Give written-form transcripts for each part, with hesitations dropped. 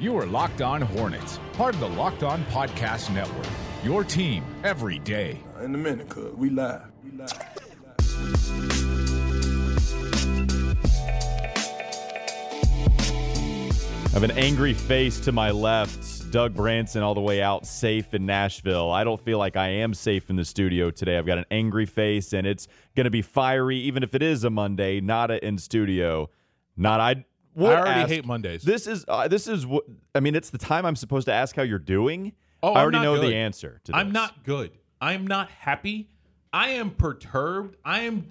You are Locked On Hornets, part of the Locked On Podcast Network. Your team every day. In a minute, cuz we live. We live. I have an angry face to my left. Doug Branson all the way out safe in Nashville. I don't feel like I am safe in the studio today. I've got an angry face, and it's going to be fiery, even if it is a Monday, not a in studio. I already hate Mondays. This is what I mean. It's the time I'm supposed to ask how you're doing. Oh, I already know good. The answer to this. I'm not good. I'm not happy. I am perturbed. I am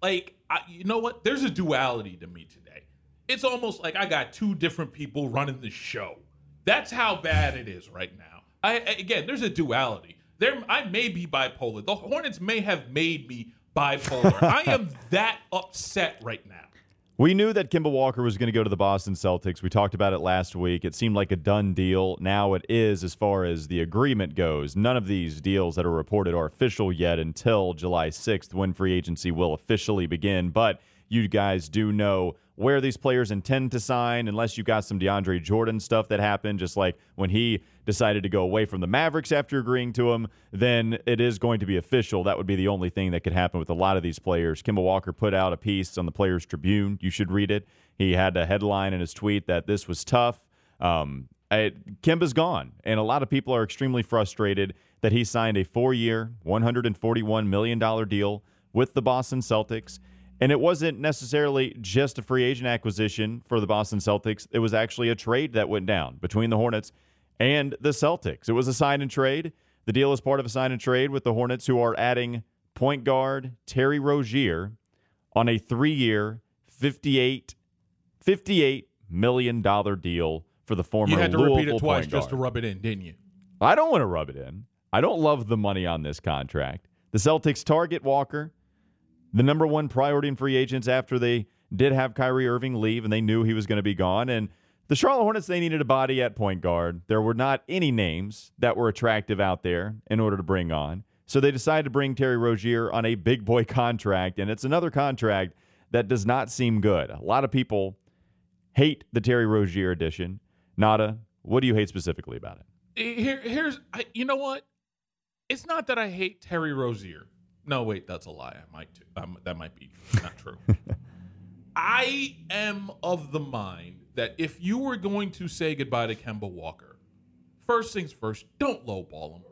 like, you know what? There's a duality to me today. It's almost like I got two different people running the show. That's how bad it is right now. Again, there's a duality. I may be bipolar. The Hornets may have made me bipolar. I am that upset right now. We knew that Kemba Walker was going to go to the Boston Celtics. We talked about it last week. It seemed like a done deal. Now it is, as far as the agreement goes. None of these deals that are reported are official yet until July 6th, when free agency will officially begin. But you guys do know where these players intend to sign, unless you got some DeAndre Jordan stuff that happened, just like when he decided to go away from the Mavericks after agreeing to him, then it is going to be official. That would be the only thing that could happen with a lot of these players. Kemba Walker put out a piece on the Players Tribune. You should read it. He had a headline in his tweet that this was tough. Kemba's gone, and a lot of people are extremely frustrated that he signed a 4-year, $141 million deal with the Boston Celtics. And it wasn't necessarily just a free agent acquisition for the Boston Celtics. It was actually a trade that went down between the Hornets and the Celtics. It was a sign and trade. The deal is part of a sign and trade with the Hornets, who are adding point guard Terry Rozier on a 3-year, $58 million deal for the former Louisville point guard. You had to repeat it twice just to rub it in, didn't you? I don't want to rub it in. I don't love the money on this contract. The Celtics target Walker, the number one priority in free agents, after they did have Kyrie Irving leave and they knew he was going to be gone. And the Charlotte Hornets, they needed a body at point guard. There were not any names that were attractive out there in order to bring on. So they decided to bring Terry Rozier on a big boy contract. And it's another contract that does not seem good. A lot of people hate the Terry Rozier edition. Nada, what do you hate specifically about it? You know what? It's not that I hate Terry Rozier. No, wait, that's a lie. That might be not true. I am of the mind that if you were going to say goodbye to Kemba Walker, first things first, don't lowball him.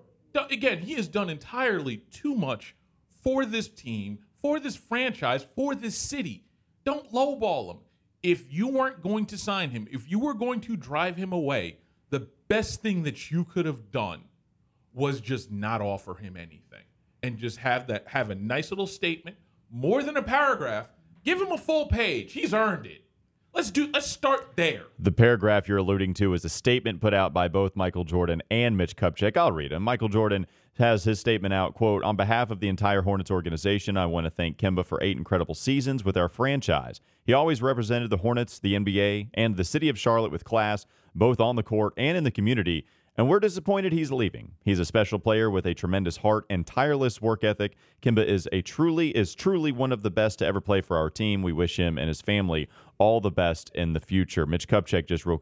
Again, he has done entirely too much for this team, for this franchise, for this city. Don't lowball him. If you weren't going to sign him, if you were going to drive him away, the best thing that you could have done was just not offer him anything. And just have a nice little statement, more than a paragraph. Give him a full page. He's earned it. Let's start there. The paragraph you're alluding to is a statement put out by both Michael Jordan and Mitch Kupchak. I'll read him. Michael Jordan has his statement out, quote, "On behalf of the entire Hornets organization, I want to thank Kemba for 8 incredible seasons with our franchise. He always represented the Hornets, the NBA, and the city of Charlotte with class, both on the court and in the community. And we're disappointed he's leaving. He's a special player with a tremendous heart and tireless work ethic. Kemba is truly one of the best to ever play for our team. We wish him and his family all the best in the future." Mitch Kupchak just real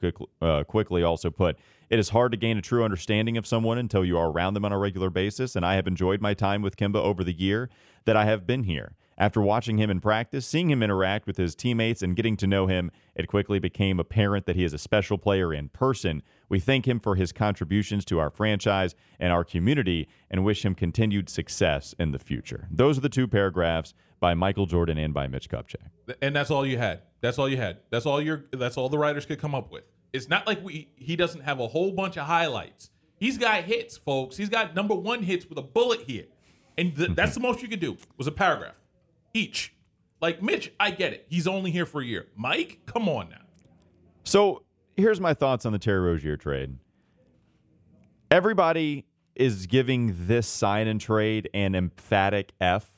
quickly also put, "It is hard to gain a true understanding of someone until you are around them on a regular basis, and I have enjoyed my time with Kemba over the year that I have been here. After watching him in practice, seeing him interact with his teammates, and getting to know him, it quickly became apparent that he is a special player in person. We thank him for his contributions to our franchise and our community and wish him continued success in the future." Those are the two paragraphs by Michael Jordan and by Mitch Kupchak. And that's all you had. That's all the writers could come up with. It's not like he doesn't have a whole bunch of highlights. He's got hits, folks. He's got number one hits with a bullet here. And that's the most you could do was a paragraph each. Like Mitch, I get it. He's only here for a year. Mike, come on now. So here's my thoughts on the Terry Rozier trade. Everybody is giving this sign and trade an emphatic F.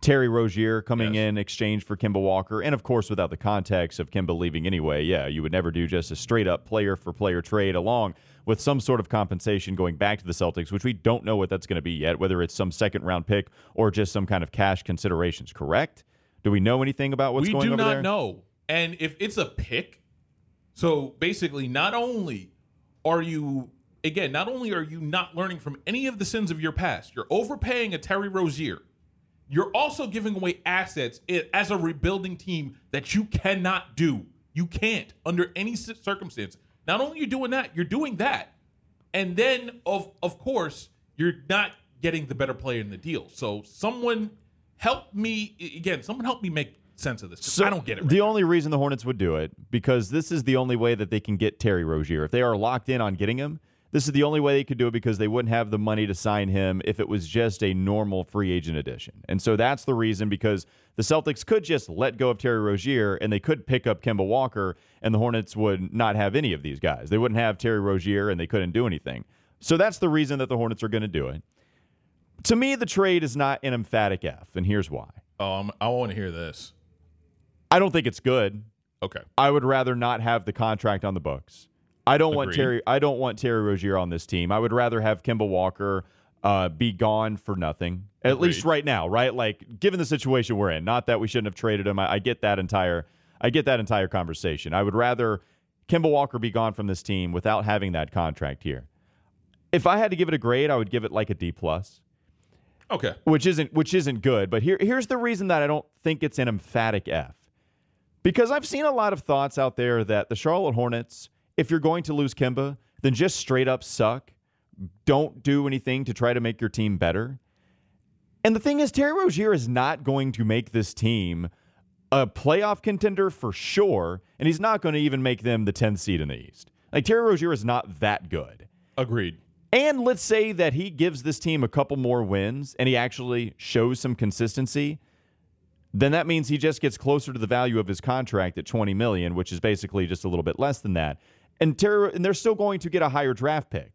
Terry Rozier coming in exchange for Kemba Walker. And, of course, without the context of Kemba leaving anyway, you would never do just a straight-up player-for-player trade along with some sort of compensation going back to the Celtics, which we don't know what that's going to be yet, whether it's some second-round pick or just some kind of cash considerations, correct? Do we know anything about what's going on there? We do not know. And if it's a pick, So basically, not only are you not learning from any of the sins of your past, you're overpaying a Terry Rozier. You're also giving away assets as a rebuilding team that you cannot do. You can't under any circumstance. Not only are you doing that, you're doing that. And then, of course, you're not getting the better player in the deal. So someone help me make sense of this. So I don't get it. The only reason the Hornets would do it, because this is the only way that they can get Terry Rozier. If they are locked in on getting him, this is the only way they could do it, because they wouldn't have the money to sign him if it was just a normal free agent addition. And so that's the reason, because the Celtics could just let go of Terry Rozier and they could pick up Kemba Walker, and the Hornets would not have any of these guys. They wouldn't have Terry Rozier and they couldn't do anything. So that's the reason that the Hornets are going to do it. To me, the trade is not an emphatic F, and here's why. I want to hear this. I don't think it's good. Okay. I would rather not have the contract on the books. I don't want Terry Rozier on this team. I would rather have Kemba Walker be gone for nothing, at least right now, right? Like, given the situation we're in, not that we shouldn't have traded him. I get that entire conversation. I would rather Kemba Walker be gone from this team without having that contract here. If I had to give it a grade, I would give it like a D+. Okay. Which isn't good, but here's the reason that I don't think it's an emphatic F. Because I've seen a lot of thoughts out there that the Charlotte Hornets, if you're going to lose Kemba, then just straight up suck. Don't do anything to try to make your team better. And the thing is, Terry Rozier is not going to make this team a playoff contender for sure, and he's not going to even make them the 10th seed in the East. Like, Terry Rozier is not that good. Agreed. And let's say that he gives this team a couple more wins and he actually shows some consistency, then that means he just gets closer to the value of his contract at $20 million, which is basically just a little bit less than that. And they're still going to get a higher draft pick.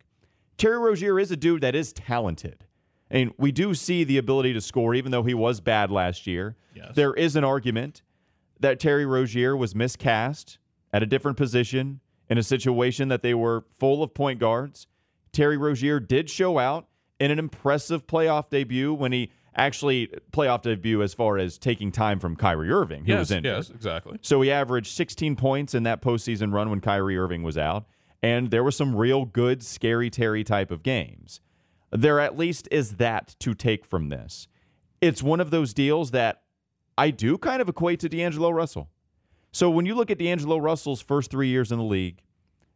Terry Rozier is a dude that is talented. And we do see the ability to score, even though he was bad last year. Yes. There is an argument that Terry Rozier was miscast at a different position in a situation that they were full of point guards. Terry Rozier did show out in an impressive playoff debut when he actually playoff debut as far as taking time from Kyrie Irving, who was injured. Yes, exactly. So he averaged 16 points in that postseason run when Kyrie Irving was out, and there were some real good, scary Terry type of games. There at least is that to take from this. It's one of those deals that I do kind of equate to D'Angelo Russell. So when you look at D'Angelo Russell's first 3 years in the league,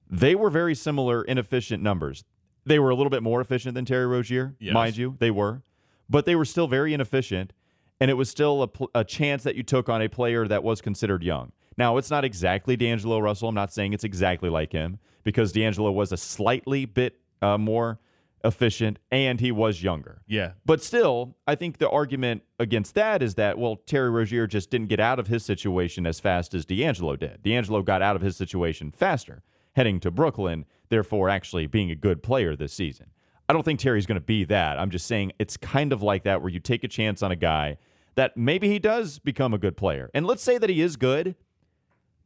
they were very similar inefficient numbers. They were a little bit more efficient than Terry Rozier, mind you. They were. But they were still very inefficient, and it was still a chance that you took on a player that was considered young. Now, it's not exactly D'Angelo Russell. I'm not saying it's exactly like him, because D'Angelo was a slightly bit more efficient, and he was younger. Yeah. But still, I think the argument against that is that, well, Terry Rozier just didn't get out of his situation as fast as D'Angelo did. D'Angelo got out of his situation faster, heading to Brooklyn, therefore actually being a good player this season. I don't think Terry's going to be that. I'm just saying it's kind of like that, where you take a chance on a guy that maybe he does become a good player. And let's say that he is good.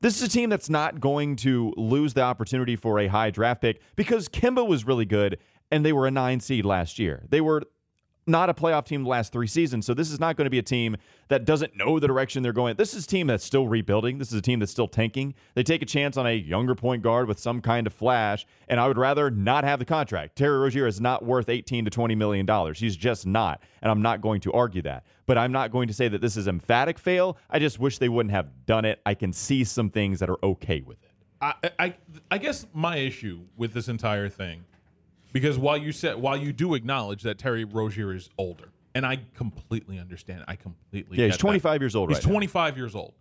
This is a team that's not going to lose the opportunity for a high draft pick, because Kemba was really good and they were a 9 seed last year. They were not a playoff team the last 3 seasons. So this is not going to be a team that doesn't know the direction they're going. This is a team that's still rebuilding. This is a team that's still tanking. They take a chance on a younger point guard with some kind of flash, and I would rather not have the contract. Terry Rozier is not worth $18 to $20 million. He's just not, and I'm not going to argue that. But I'm not going to say that this is emphatic fail. I just wish they wouldn't have done it. I can see some things that are okay with it. I guess my issue with this entire thing, because while you do acknowledge that Terry Rozier is older, and I completely understand, he's 25 years old right now. He's 25 years old.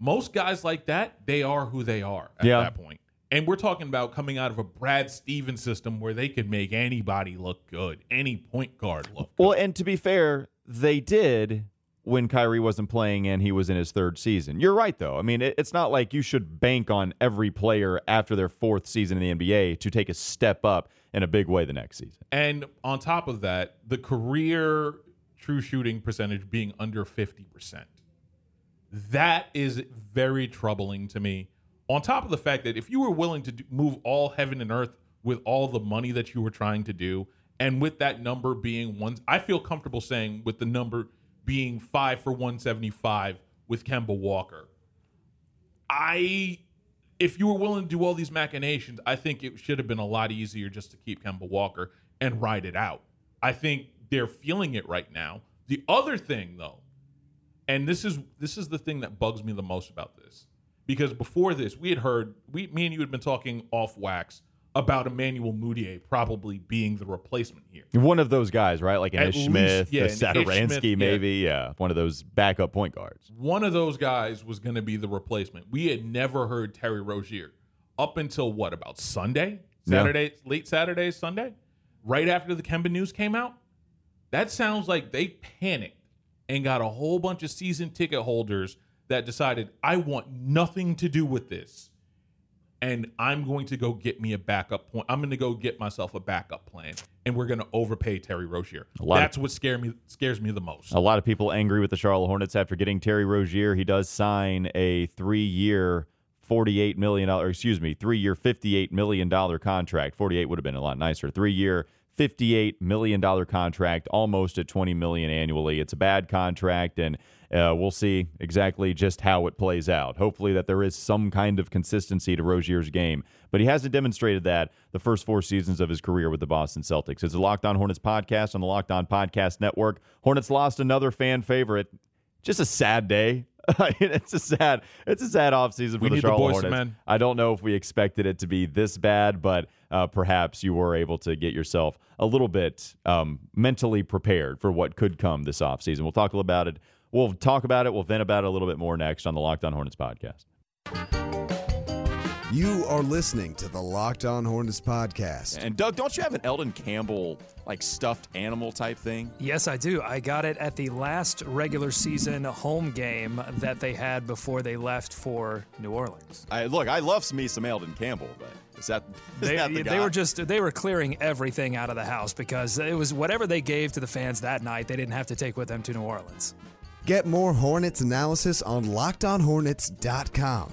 Most guys like that, they are who they are at that point. And we're talking about coming out of a Brad Stevens system where they could make anybody look good, any point guard look good. Well, and to be fair, they did when Kyrie wasn't playing and he was in his third season. You're right, though. I mean, it's not like you should bank on every player after their fourth season in the NBA to take a step up in a big way the next season. And on top of that, the career true shooting percentage being under 50%. That is very troubling to me. On top of the fact that if you were willing to move all heaven and earth with all the money that you were trying to do, and with that number being one, I feel comfortable saying with the number being 5 for 175 with Kemba Walker. I if you were willing to do all these machinations, I think it should have been a lot easier just to keep Kemba Walker and ride it out. I think they're feeling it right now. The other thing, though, and this is the thing that bugs me the most about this, because before this, we had heard, me and you had been talking off wax about Emmanuel Mudiay probably being the replacement here. One of those guys, right? Like an Ish Smith, a Saturansky maybe. Yeah, one of those backup point guards. One of those guys was going to be the replacement. We had never heard Terry Rozier up until, what, about Sunday? Saturday, yeah. Late Saturday, Sunday? Right after the Kemba news came out? That sounds like they panicked and got a whole bunch of season ticket holders that decided, I want nothing to do with this. And I'm going to go get me a backup point. I'm going to go get myself a backup plan, and we're going to overpay Terry Rozier. That's what scares me the most. A lot of people angry with the Charlotte Hornets after getting Terry Rozier. He does sign a three-year $58 million contract. 48 would have been a lot nicer. Three-year $58 million contract, almost at $20 million annually. It's a bad contract, and we'll see exactly just how it plays out. Hopefully that there is some kind of consistency to Rozier's game, but he hasn't demonstrated that the first four seasons of his career with the Boston Celtics. It's the Locked On Hornets podcast on the Locked On Podcast Network. Hornets lost another fan favorite. Just a sad day. It's a sad offseason for the Charlotte Hornets. Man. I don't know if we expected it to be this bad, but perhaps you were able to get yourself a little bit mentally prepared for what could come this offseason. We'll talk about it. We'll talk about it. We'll vent about it a little bit more next on the Locked On Hornets podcast. You are listening to the Locked On Hornets podcast. And Doug, don't you have an Elden Campbell like stuffed animal type thing? Yes, I do. I got it at the last regular season home game that they had before they left for New Orleans. I love me some Elden Campbell, but is that the guy? They were clearing everything out of the house because it was whatever they gave to the fans that night, they didn't have to take with them to New Orleans. Get more Hornets analysis on LockedOnHornets.com.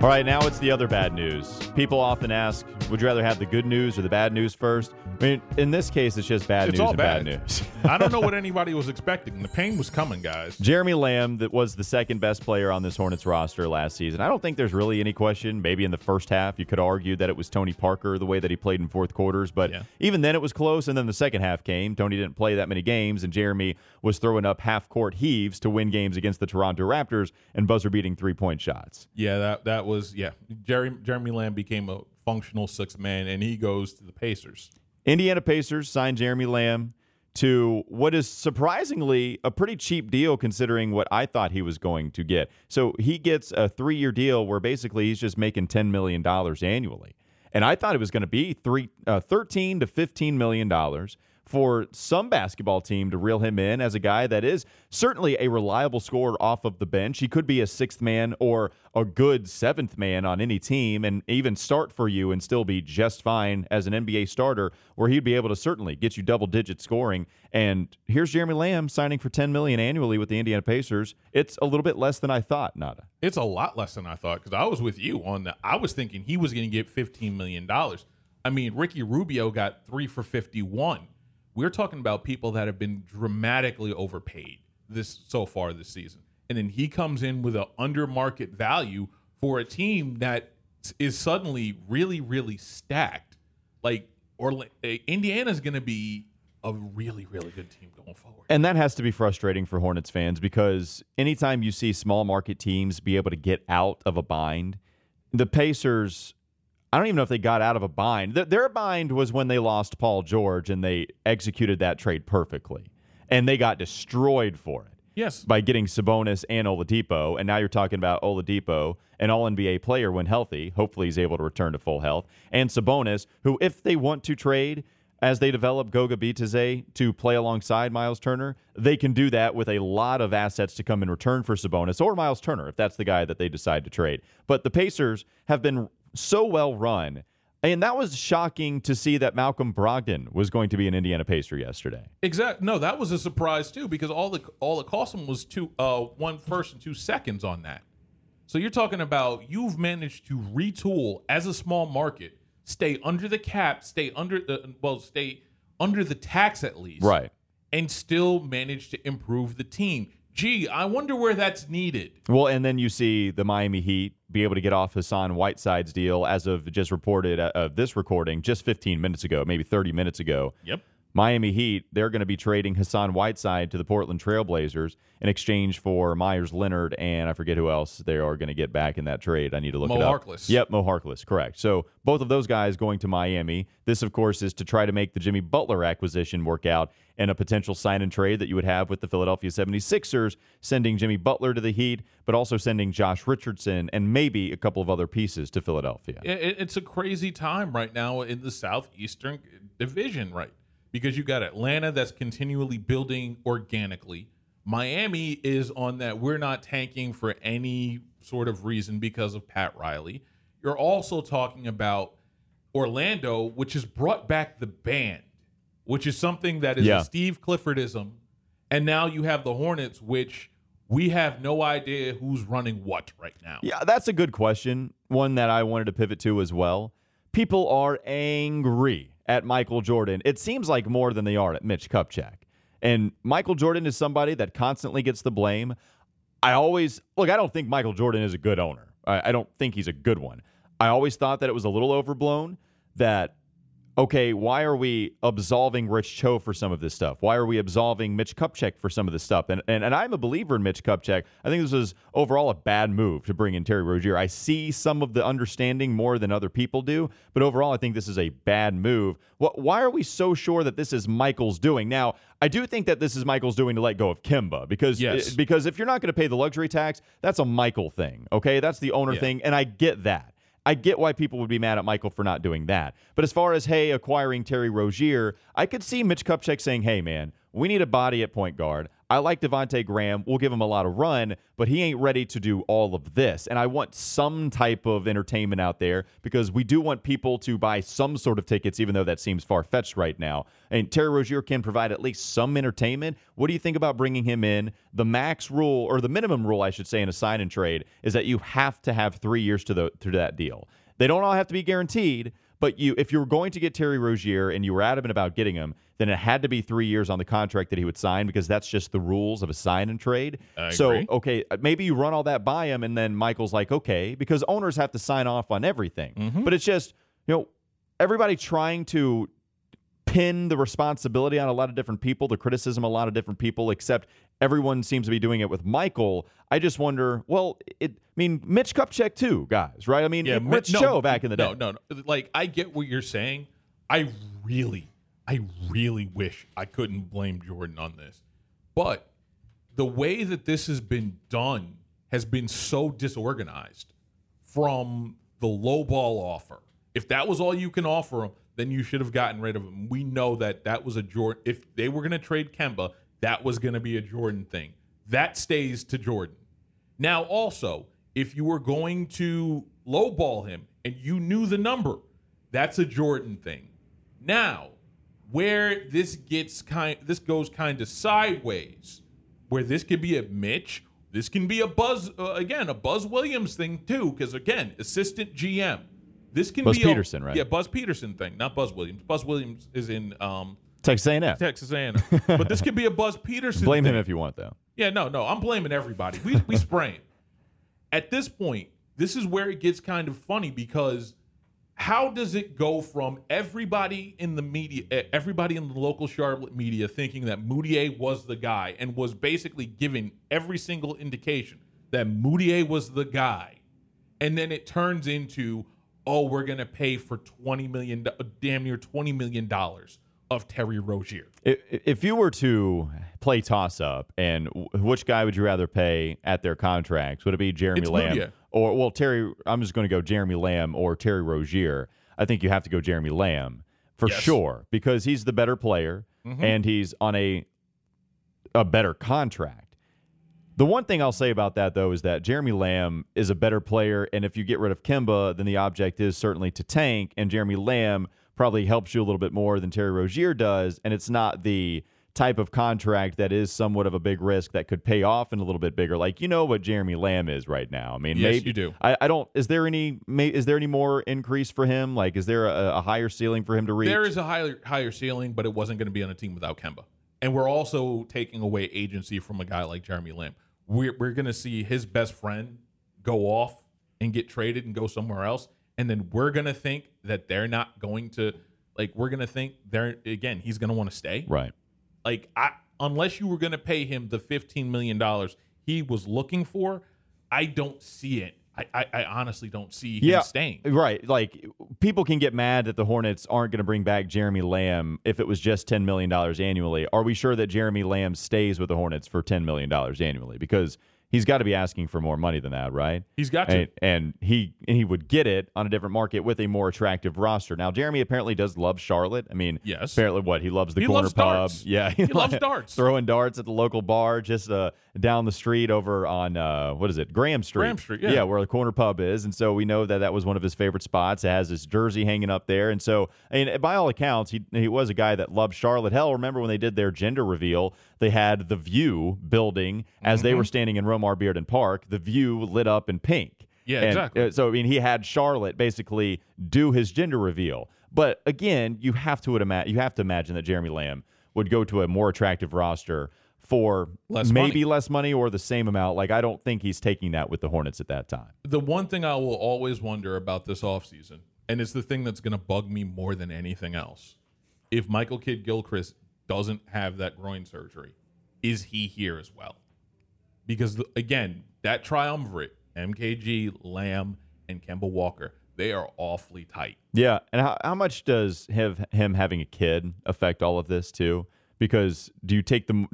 All right, now it's the other bad news. People often ask, would you rather have the good news or the bad news first? I mean, in this case, it's just bad news. I don't know what anybody was expecting. The pain was coming, guys. Jeremy Lamb, that was the second best player on this Hornets roster last season. I don't think there's really any question. Maybe in the first half, you could argue that it was Tony Parker, the way that he played in fourth quarters. But even then, it was close. And then the second half came. Tony didn't play that many games. And Jeremy was throwing up half-court heaves to win games against the Toronto Raptors and buzzer-beating three-point shots. Yeah, that was, yeah. Jeremy Lamb became a functional sixth man, and he goes to the Pacers. Indiana Pacers signed Jeremy Lamb to what is surprisingly a pretty cheap deal considering what I thought he was going to get. So he gets a 3-year deal where basically he's just making $10 million annually. And I thought it was going to be $13 to $15 million for some basketball team to reel him in as a guy that is certainly a reliable scorer off of the bench. He could be a sixth man or a good seventh man on any team and even start for you and still be just fine as an NBA starter, where he'd be able to certainly get you double-digit scoring. And here's Jeremy Lamb signing for $10 million annually with the Indiana Pacers. It's a little bit less than I thought, Nada. It's a lot less than I thought, because I was with you on that. I was thinking he was going to get $15 million. I mean, Ricky Rubio got 3 for 51. We're talking about people that have been dramatically overpaid so far this season. And then he comes in with an under market value for a team that is suddenly really, really stacked. Like, Indiana's going to be a really, really good team going forward. And that has to be frustrating for Hornets fans, because anytime you see small market teams be able to get out of a bind, the Pacers, I don't even know if they got out of a bind. Their bind was when they lost Paul George, and they executed that trade perfectly. And they got destroyed for it. Yes. By getting Sabonis and Oladipo. And now you're talking about Oladipo, an All-NBA player when healthy. Hopefully he's able to return to full health. And Sabonis, who if they want to trade as they develop Goga Bitadze to play alongside Myles Turner, they can do that with a lot of assets to come in return for Sabonis or Myles Turner if that's the guy that they decide to trade. But the Pacers have been so well run. And that was shocking to see that Malcolm Brogdon was going to be an Indiana Pacer yesterday. Exactly. No, that was a surprise too, because all it cost him was 1 first and 2 seconds on that. So you're talking about you've managed to retool as a small market stay under the cap, stay under the tax at least, right, and still manage to improve the team. Gee, I wonder where that's needed. Well, and then you see the Miami Heat be able to get off Hassan Whiteside's deal as of just reported of this recording just 15 minutes ago, maybe 30 minutes ago. Yep. Miami Heat, they're going to be trading Hassan Whiteside to the Portland Trailblazers in exchange for Myers Leonard, and I forget who else they are going to get back in that trade. I need to look it up. Mo Harkless. Yep, Mo Harkless, correct. So both of those guys going to Miami. This, of course, is to try to make the Jimmy Butler acquisition work out and a potential sign-and-trade that you would have with the Philadelphia 76ers, sending Jimmy Butler to the Heat, but also sending Josh Richardson and maybe a couple of other pieces to Philadelphia. It's a crazy time right now in the Southeastern Division, right? Because you've got Atlanta that's continually building organically. Miami is on that we're not tanking for any sort of reason because of Pat Riley. You're also talking about Orlando, which has brought back the band, which is something that is a Steve Cliffordism. And now you have the Hornets, which we have no idea who's running what right now. Yeah, that's a good question. One that I wanted to pivot to as well. People are angry at Michael Jordan, it seems like, more than they are at Mitch Kupchak. And Michael Jordan is somebody that constantly gets the blame. I don't think Michael Jordan is a good owner. I don't think he's a good one. I always thought that it was a little overblown that, okay, why are we absolving Rich Cho for some of this stuff? Why are we absolving Mitch Kupchak for some of this stuff? And I'm a believer in Mitch Kupchak. I think this was overall a bad move to bring in Terry Rozier. I see some of the understanding more than other people do, but overall I think this is a bad move. Why are we so sure that this is Michael's doing? Now, I do think that this is Michael's doing to let go of Kemba because if you're not going to pay the luxury tax, that's a Michael thing, okay? That's the owner thing, and I get that. I get why people would be mad at Michael for not doing that. But as far as, hey, acquiring Terry Rozier, I could see Mitch Kupchak saying, hey, man, we need a body at point guard. I like Devontae Graham. We'll give him a lot of run, but he ain't ready to do all of this. And I want some type of entertainment out there because we do want people to buy some sort of tickets, even though that seems far-fetched right now. And Terry Rozier can provide at least some entertainment. What do you think about bringing him in? The max rule, or the minimum rule, I should say, in a sign-and-trade is that you have to have 3 years to that deal. They don't all have to be guaranteed, but if you were going to get Terry Rozier and you were adamant about getting him, then it had to be 3 years on the contract that he would sign because that's just the rules of a sign and trade. I agree. Okay, maybe you run all that by him and then Michael's like, okay, because owners have to sign off on everything. Mm-hmm. But it's just, everybody trying to pin the responsibility on a lot of different people, the criticism a lot of different people, except everyone seems to be doing it with Michael. I just wonder, Mitch Kupchak too, guys, right? I mean, yeah, Rich Cho back in the day. No. Like, I get what you're saying. I really wish I couldn't blame Jordan on this. But the way that this has been done has been so disorganized from the low ball offer. If that was all you can offer him, then you should have gotten rid of him. We know that was a Jordan. If they were going to trade Kemba, that was going to be a Jordan thing. That stays to Jordan. Now, also, if you were going to lowball him and you knew the number, that's a Jordan thing. Now, where this goes kind of sideways, where this could be a Mitch, this can be a Buzz, again, a Buzz Williams thing too, because again, assistant GM. This can be Buzz Peterson, right? Yeah, Buzz Peterson thing, not Buzz Williams. Buzz Williams is in Texas A&M. But this could be a Buzz Peterson Blame thing. Him if you want, though. Yeah, no, I'm blaming everybody. We spray him. At this point, this is where it gets kind of funny because how does it go from everybody in the media, everybody in the local Charlotte media thinking that Moutier was the guy and was basically given every single indication that Moutier was the guy, and then it turns into, oh, we're going to pay for $20 million of Terry Rozier. If you were to play toss-up, and which guy would you rather pay at their contracts? Would it be Jeremy Lamb? Or, Terry, I'm just going to go Jeremy Lamb or Terry Rozier. I think you have to go Jeremy Lamb for sure, because he's the better player, and he's on a better contract. The one thing I'll say about that, though, is that Jeremy Lamb is a better player, and if you get rid of Kemba, then the object is certainly to tank, and Jeremy Lamb probably helps you a little bit more than Terry Rozier does, and it's not the type of contract that is somewhat of a big risk that could pay off in a little bit bigger, like, you know what Jeremy Lamb is right now. I mean, yes, maybe you do. Is there any more increase for him? Like, is there a higher ceiling for him to reach? There is a higher ceiling, but it wasn't going to be on a team without Kemba. And we're also taking away agency from a guy like Jeremy Lamb. We're going to see his best friend go off and get traded and go somewhere else. And then we're going to think that they're not going to, like, we're going to think they're, again, he's going to want to stay. Right. Like, unless you were going to pay him the $15 million he was looking for, I don't see it. I honestly don't see him staying. Right. Like, people can get mad that the Hornets aren't going to bring back Jeremy Lamb if it was just $10 million annually. Are we sure that Jeremy Lamb stays with the Hornets for $10 million annually? Because he's got to be asking for more money than that, right? He's got to. And he would get it on a different market with a more attractive roster. Now, Jeremy apparently does love Charlotte. I mean, yes. Apparently he loves the corner pub. Yeah, he loves darts. Throwing darts at the local bar just down the street over on, Graham Street. Graham Street, yeah. Yeah, where the corner pub is. And so we know that that was one of his favorite spots. It has his jersey hanging up there. And so, I mean, by all accounts, he was a guy that loved Charlotte. Hell, remember when they did their gender reveal, they had the View building as they were standing in Rome. Bearden Park, the View lit up in pink. Yeah, and exactly. So, I mean, he had Charlotte basically do his gender reveal. But again, you have to imagine that Jeremy Lamb would go to a more attractive roster for less money or the same amount. Like, I don't think he's taking that with the Hornets at that time. The one thing I will always wonder about this offseason, and it's the thing that's going to bug me more than anything else, if Michael Kidd-Gilchrist doesn't have that groin surgery, is he here as well? Because, again, that triumvirate, MKG, Lamb, and Kemba Walker, they are awfully tight. Yeah, and how much does him having a kid affect all of this, too? Because do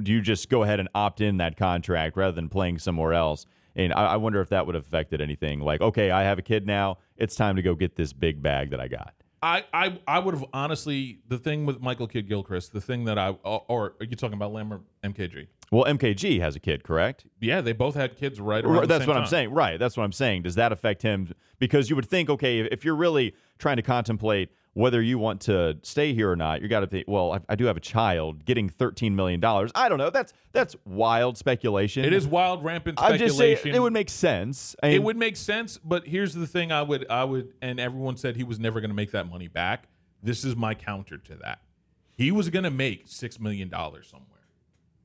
you just go ahead and opt in that contract rather than playing somewhere else? And I wonder if that would have affected anything. Like, okay, I have a kid now. It's time to go get this big bag that I got. I would have, honestly, the thing with Michael Kidd-Gilchrist, the thing that or are you talking about Lamb or MKG? Well, MKG has a kid, correct? Yeah, they both had kids right around the same time. I'm saying. Right, that's what I'm saying. Does that affect him? Because you would think, okay, if you're really trying to contemplate whether you want to stay here or not, you got to think, well, I do have a child getting $13 million. I don't know. That's wild speculation. It is wild, rampant speculation. I'm just saying, it would make sense. I mean, it would make sense, but here's the thing I would, and everyone said he was never going to make that money back. This is my counter to that. He was going to make $6 million somewhere.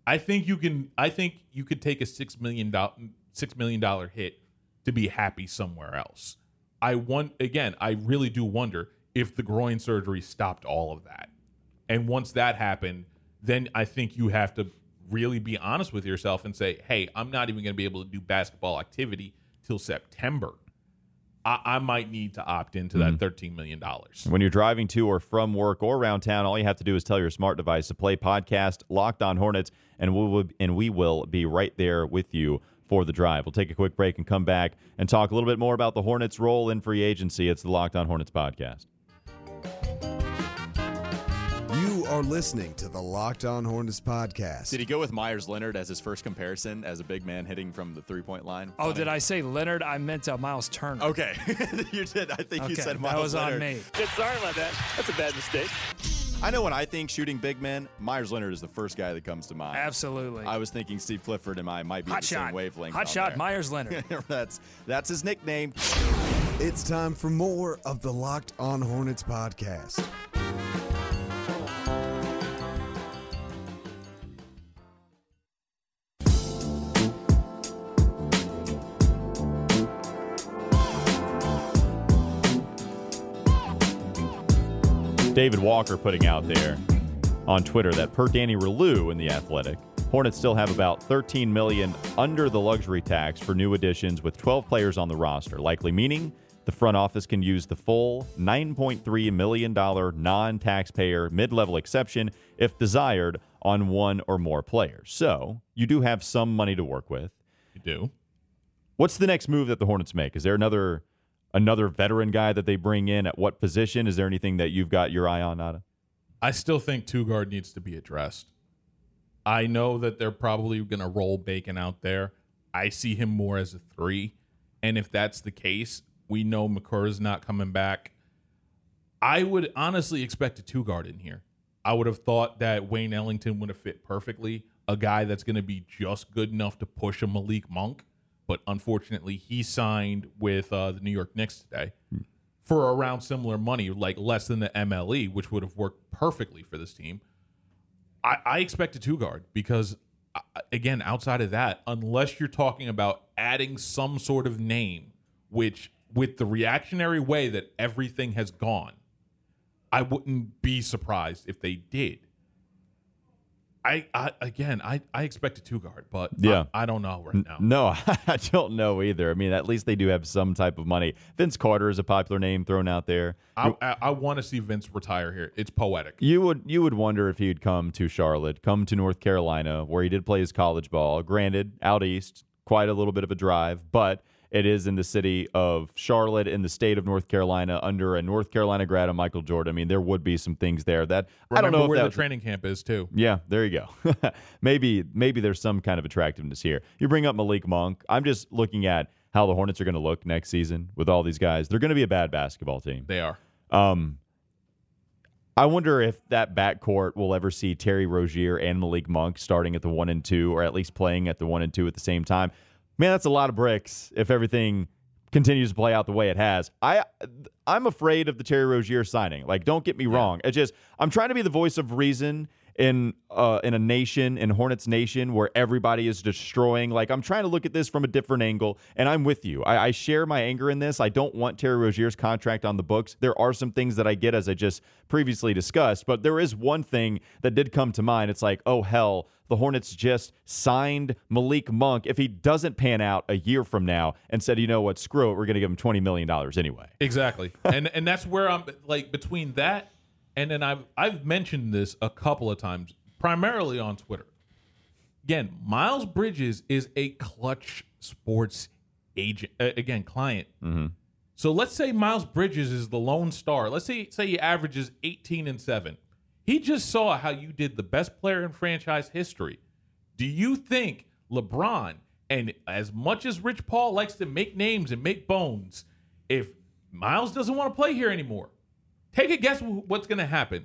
I think you could take a $6 million hit to be happy somewhere else. I really do wonder if the groin surgery stopped all of that. And once that happened, then I think you have to really be honest with yourself and say, hey, I'm not even going to be able to do basketball activity till September. I might need to opt into that $13 million. When you're driving to or from work or around town, all you have to do is tell your smart device to play podcast Locked On Hornets, and we will be right there with you for the drive. We'll take a quick break and come back and talk a little bit more about the Hornets' role in free agency. It's the Locked On Hornets podcast. You are listening to the Locked On Hornets podcast. Did he go with Myers Leonard as his first comparison as a big man hitting from the three-point line? Oh, did I say Leonard? I meant Miles Turner. Okay. You did. I think you said Miles Leonard. That was on me. Sorry about that. That's a bad mistake. I know when I think shooting big men, Myers Leonard is the first guy that comes to mind. Absolutely. I was thinking Steve Clifford and I might be the same wavelength. Hot shot, Myers Leonard. That's his nickname. It's time for more of the Locked On Hornets podcast. David Walker putting out there on Twitter that per Danny Rilou in The Athletic, Hornets still have about $13 million under the luxury tax for new additions with 12 players on the roster, likely meaning the front office can use the full $9.3 million non-taxpayer mid-level exception if desired on one or more players. So you do have some money to work with. You do. What's the next move that the Hornets make? Is there another veteran guy that they bring in at what position? Is there anything that you've got your eye on, Nada? I still think two guard needs to be addressed. I know that they're probably going to roll Bacon out there. I see him more as a three. And if that's the case, we know McCurr is not coming back. I would honestly expect a two guard in here. I would have thought that Wayne Ellington would have fit perfectly, a guy that's going to be just good enough to push a Malik Monk. But unfortunately, he signed with the New York Knicks today for around similar money, like less than the MLE, which would have worked perfectly for this team. I expect a two-guard because, again, outside of that, unless you're talking about adding some sort of name, which with the reactionary way that everything has gone, I wouldn't be surprised if they did. I expect a two-guard, but yeah. I don't know right now. No, I don't know either. I mean, at least they do have some type of money. Vince Carter is a popular name thrown out there. I want to see Vince retire here. It's poetic. You would wonder if he'd come to Charlotte, come to North Carolina, where he did play his college ball. Granted, out east, quite a little bit of a drive, but it is in the city of Charlotte, in the state of North Carolina, under a North Carolina grad and Michael Jordan. I mean, there would be some things there that I don't know where the training camp is too. Yeah, there you go. Maybe there's some kind of attractiveness here. You bring up Malik Monk. I'm just looking at how the Hornets are going to look next season with all these guys. They're going to be a bad basketball team. They are. I wonder if that backcourt will ever see Terry Rozier and Malik Monk starting at the 1 and 2, or at least playing at the 1 and 2 at the same time. Man, that's a lot of bricks if everything continues to play out the way it has. I'm afraid of the Terry Rozier signing. Like, don't get me wrong. It's just I'm trying to be the voice of reason in a nation, in Hornets Nation, where everybody is destroying. Like, I'm trying to look at this from a different angle, and I'm with you. I share my anger in this. I don't want Terry Rozier's contract on the books. There are some things that I get, as I just previously discussed, but there is one thing that did come to mind. It's like, oh, hell, the Hornets just signed Malik Monk. If he doesn't pan out a year from now and said, you know what, screw it, we're going to give him $20 million anyway. Exactly. and that's where I'm like, between that and then I've mentioned this a couple of times, primarily on Twitter. Again, Miles Bridges is a clutch sports agent, client. Mm-hmm. So let's say Miles Bridges is the lone star. Let's say he averages 18 and 7. He just saw how you did the best player in franchise history. Do you think LeBron, and as much as Rich Paul likes to make names and make bones, if Miles doesn't want to play here anymore, take a guess what's going to happen.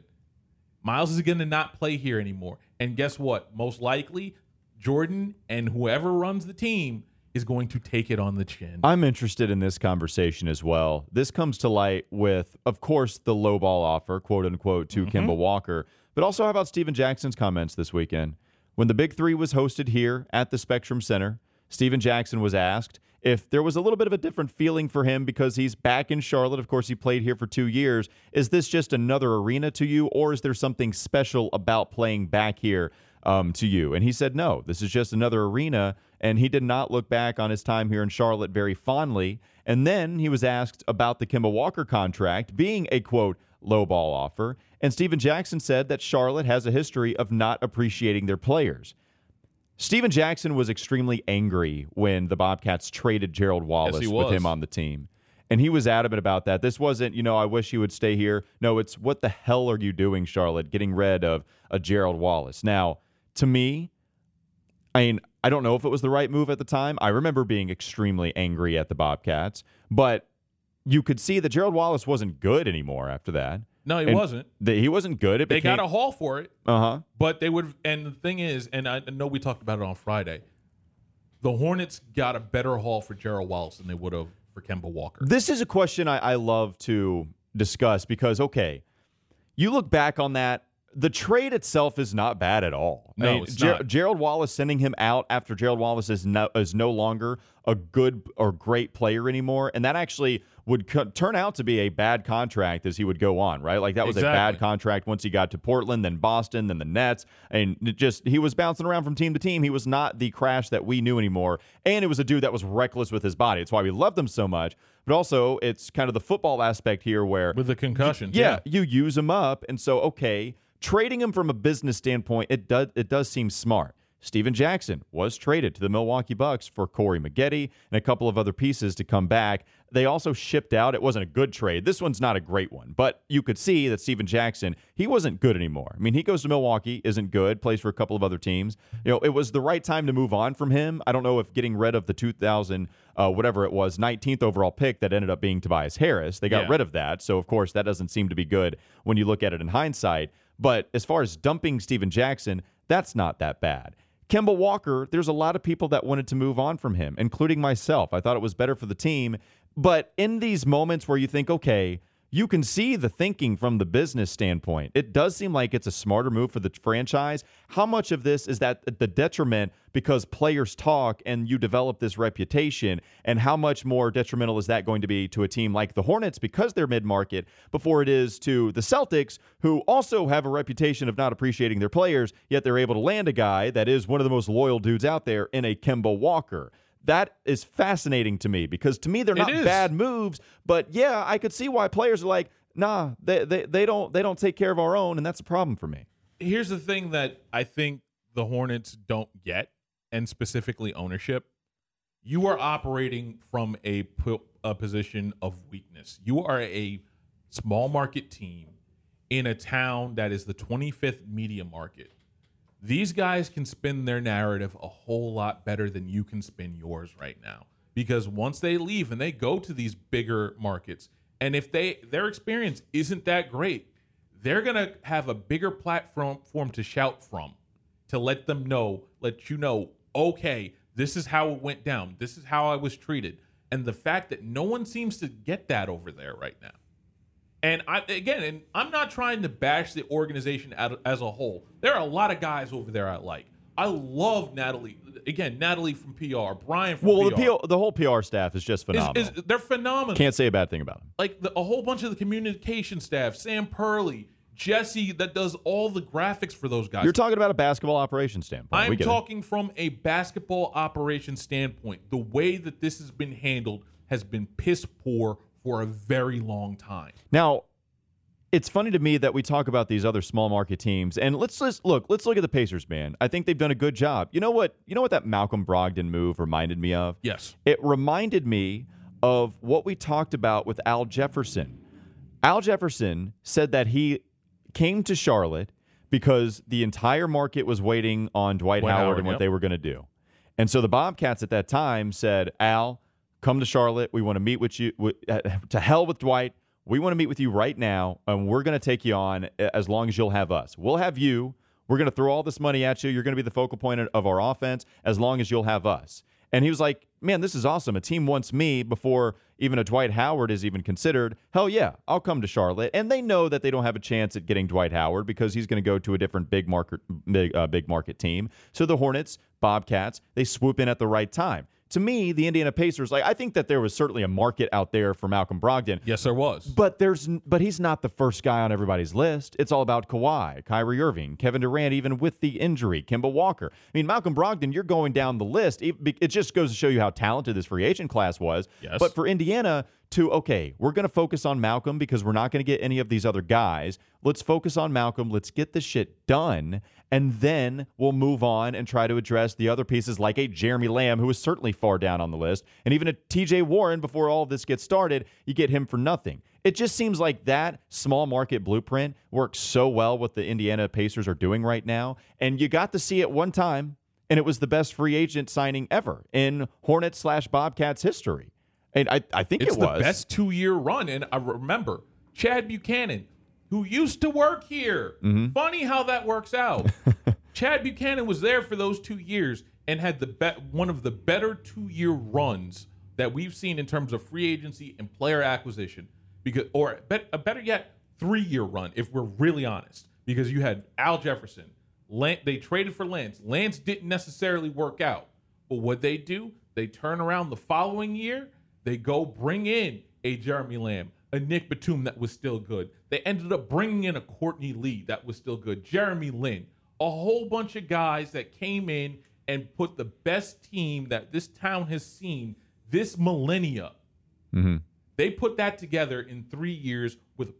Miles is going to not play here anymore. And guess what? Most likely, Jordan and whoever runs the team is going to take it on the chin. I'm interested in this conversation as well. This comes to light with, of course, the low ball offer, quote unquote, to Kemba Walker. But also, how about Steven Jackson's comments this weekend? When the Big Three was hosted here at the Spectrum Center, Steven Jackson was asked if there was a little bit of a different feeling for him because he's back in Charlotte. Of course, he played here for 2 years. Is this just another arena to you, or is there something special about playing back here to you? And he said, no, this is just another arena. And he did not look back on his time here in Charlotte very fondly. And then he was asked about the Kemba Walker contract being a, quote, low ball offer. And Steven Jackson said that Charlotte has a history of not appreciating their players. Steven Jackson was extremely angry when the Bobcats traded Gerald Wallace with him on the team. And he was adamant about that. This wasn't, you know, I wish he would stay here. No, it's what the hell are you doing, Charlotte, getting rid of a Gerald Wallace? Now, to me, I mean, I don't know if it was the right move at the time. I remember being extremely angry at the Bobcats. But you could see that Gerald Wallace wasn't good anymore after that. No, he wasn't. He wasn't good. They got a haul for it. Uh-huh. But they would. And the thing is, and I know we talked about it on Friday, the Hornets got a better haul for Gerald Wallace than they would have for Kemba Walker. This is a question I love to discuss because, okay, you look back on that. The trade itself is not bad at all. No, I mean, it's not. Gerald Wallace, sending him out after Gerald Wallace is no longer a good or great player anymore, and that actually would turn out to be a bad contract as he would go on, right? Like, that was a bad contract once he got to Portland, then Boston, then the Nets, and he was bouncing around from team to team. He was not the Crash that we knew anymore, and it was a dude that was reckless with his body. It's why we loved him so much. But also, it's kind of the football aspect here where with the concussions, you use him up, and so okay. Trading him from a business standpoint, it does seem smart. Steven Jackson was traded to the Milwaukee Bucks for Corey Maggette and a couple of other pieces to come back. They also shipped out. It wasn't a good trade. This one's not a great one. But you could see that Steven Jackson, he wasn't good anymore. I mean, he goes to Milwaukee, isn't good, plays for a couple of other teams. You know, it was the right time to move on from him. I don't know if getting rid of the 19th overall pick that ended up being Tobias Harris. They got rid of that. So, of course, that doesn't seem to be good when you look at it in hindsight. But as far as dumping Steven Jackson, that's not that bad. Kemba Walker, there's a lot of people that wanted to move on from him, including myself. I thought it was better for the team. But in these moments where you think, okay, you can see the thinking from the business standpoint. It does seem like it's a smarter move for the franchise. How much of this is that the detriment because players talk and you develop this reputation? And how much more detrimental is that going to be to a team like the Hornets because they're mid-market before it is to the Celtics, who also have a reputation of not appreciating their players, yet they're able to land a guy that is one of the most loyal dudes out there in a Kemba Walker? That is fascinating to me because to me they're not bad moves, but yeah, I could see why players are like, nah, they don't take care of our own, and that's a problem for me. Here's the thing that I think the Hornets don't get, and specifically ownership. You are operating from a position of weakness. You are a small market team in a town that is the 25th media market. These guys can spin their narrative a whole lot better than you can spin yours right now, because once they leave and they go to these bigger markets, and if their experience isn't that great, they're going to have a bigger platform to shout from, to let them know, let you know, okay, this is how it went down. This is how I was treated. And the fact that no one seems to get that over there right now. And I'm not trying to bash the organization as a whole. There are a lot of guys over there I like. I love Natalie. Again, Natalie from PR, Brian from PR. Well, the whole PR staff is just phenomenal. They're phenomenal. Can't say a bad thing about them. Like a whole bunch of the communication staff, Sam Perley, Jesse, that does all the graphics for those guys. You're talking about a basketball operations standpoint. I'm talking from a basketball operations standpoint. The way that this has been handled has been piss poor for a very long time. Now, it's funny to me that we talk about these other small market teams, and let's look at the Pacers, man. I think they've done a good job. You know what that Malcolm Brogdon move reminded me of? Yes. It reminded me of what we talked about with Al Jefferson. Al Jefferson said that he came to Charlotte because the entire market was waiting on Dwight Howard and what they were going to do. And so the Bobcats at that time said, Al, come to Charlotte. We want to meet with you. To hell with Dwight. We want to meet with you right now, and we're going to take you on as long as you'll have us. We'll have you. We're going to throw all this money at you. You're going to be the focal point of our offense as long as you'll have us. And he was like, man, this is awesome. A team wants me before even a Dwight Howard is even considered. Hell yeah, I'll come to Charlotte. And they know that they don't have a chance at getting Dwight Howard because he's going to go to a different big market team. So the Hornets, Bobcats, they swoop in at the right time. To me, the Indiana Pacers, I think that there was certainly a market out there for Malcolm Brogdon. Yes, there was. But he's not the first guy on everybody's list. It's all about Kawhi, Kyrie Irving, Kevin Durant, even with the injury, Kemba Walker. I mean, Malcolm Brogdon, you're going down the list. It just goes to show you how talented this free agent class was. Yes. But for Indiana to, okay, we're going to focus on Malcolm because we're not going to get any of these other guys. Let's focus on Malcolm. Let's get this shit done. And then we'll move on and try to address the other pieces like a Jeremy Lamb, who is certainly far down on the list, and even a TJ Warren before all of this gets started. You get him for nothing. It just seems like that small market blueprint works so well what the Indiana Pacers are doing right now. And you got to see it one time, and it was the best free agent signing ever in Hornets / Bobcats history. And I think it was. It's the best 2-year run. And I remember Chad Buchanan, who used to work here. Mm-hmm. Funny how that works out. Chad Buchanan was there for those 2 years and had one of the better 2-year runs that we've seen in terms of free agency and player acquisition. Or better yet, 3-year run, if we're really honest. Because you had Al Jefferson. They traded for Lance. Lance didn't necessarily work out. But what they do, they turn around the following year. They go bring in a Jeremy Lamb, a Nick Batum that was still good. They ended up bringing in a Courtney Lee that was still good, Jeremy Lin, a whole bunch of guys that came in and put the best team that this town has seen this millennia. Mm-hmm. They put that together in 3 years with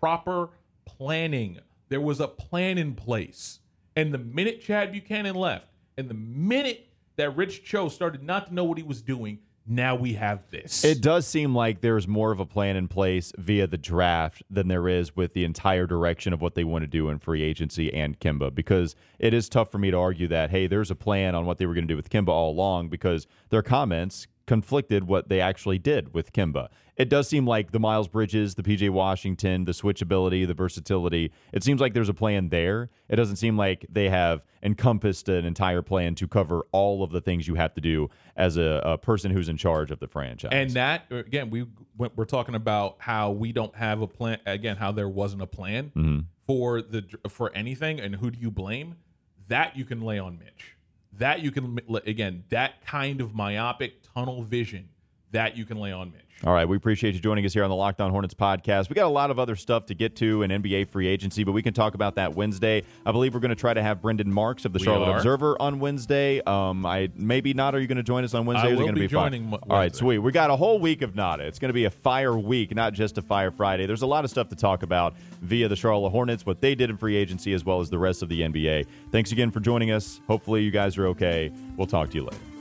proper planning. There was a plan in place. And the minute Chad Buchanan left, and the minute that Rich Cho started not to know what he was doing, now we have this. It does seem like there's more of a plan in place via the draft than there is with the entire direction of what they want to do in free agency and Kemba, because it is tough for me to argue that, hey, there's a plan on what they were going to do with Kemba all along, because their comments conflicted what they actually did with Kemba. It does seem like the Miles Bridges, the PJ Washington, the switchability, the versatility, it seems like there's a plan there. It doesn't seem like they have encompassed an entire plan to cover all of the things you have to do as a person who's in charge of the franchise. And that, again, we're talking about how we don't have a plan, again, how there wasn't a plan for anything, and who do you blame? That you can lay on Mitch. That you can, again, that kind of myopic tunnel vision that you can lay on Mitch. All right, we appreciate you joining us here on the Locked On Hornets podcast. We got a lot of other stuff to get to in NBA free agency, but we can talk about that Wednesday. I believe we're going to try to have Brendan Marks of the Charlotte Observer on Wednesday. Maybe not. Are you going to join us on Wednesday? I will be joining Wednesday. All right, sweet. We got a whole week of nada. It's going to be a fire week, not just a fire Friday. There's a lot of stuff to talk about via the Charlotte Hornets, what they did in free agency, as well as the rest of the NBA. Thanks again for joining us. Hopefully you guys are okay. We'll talk to you later.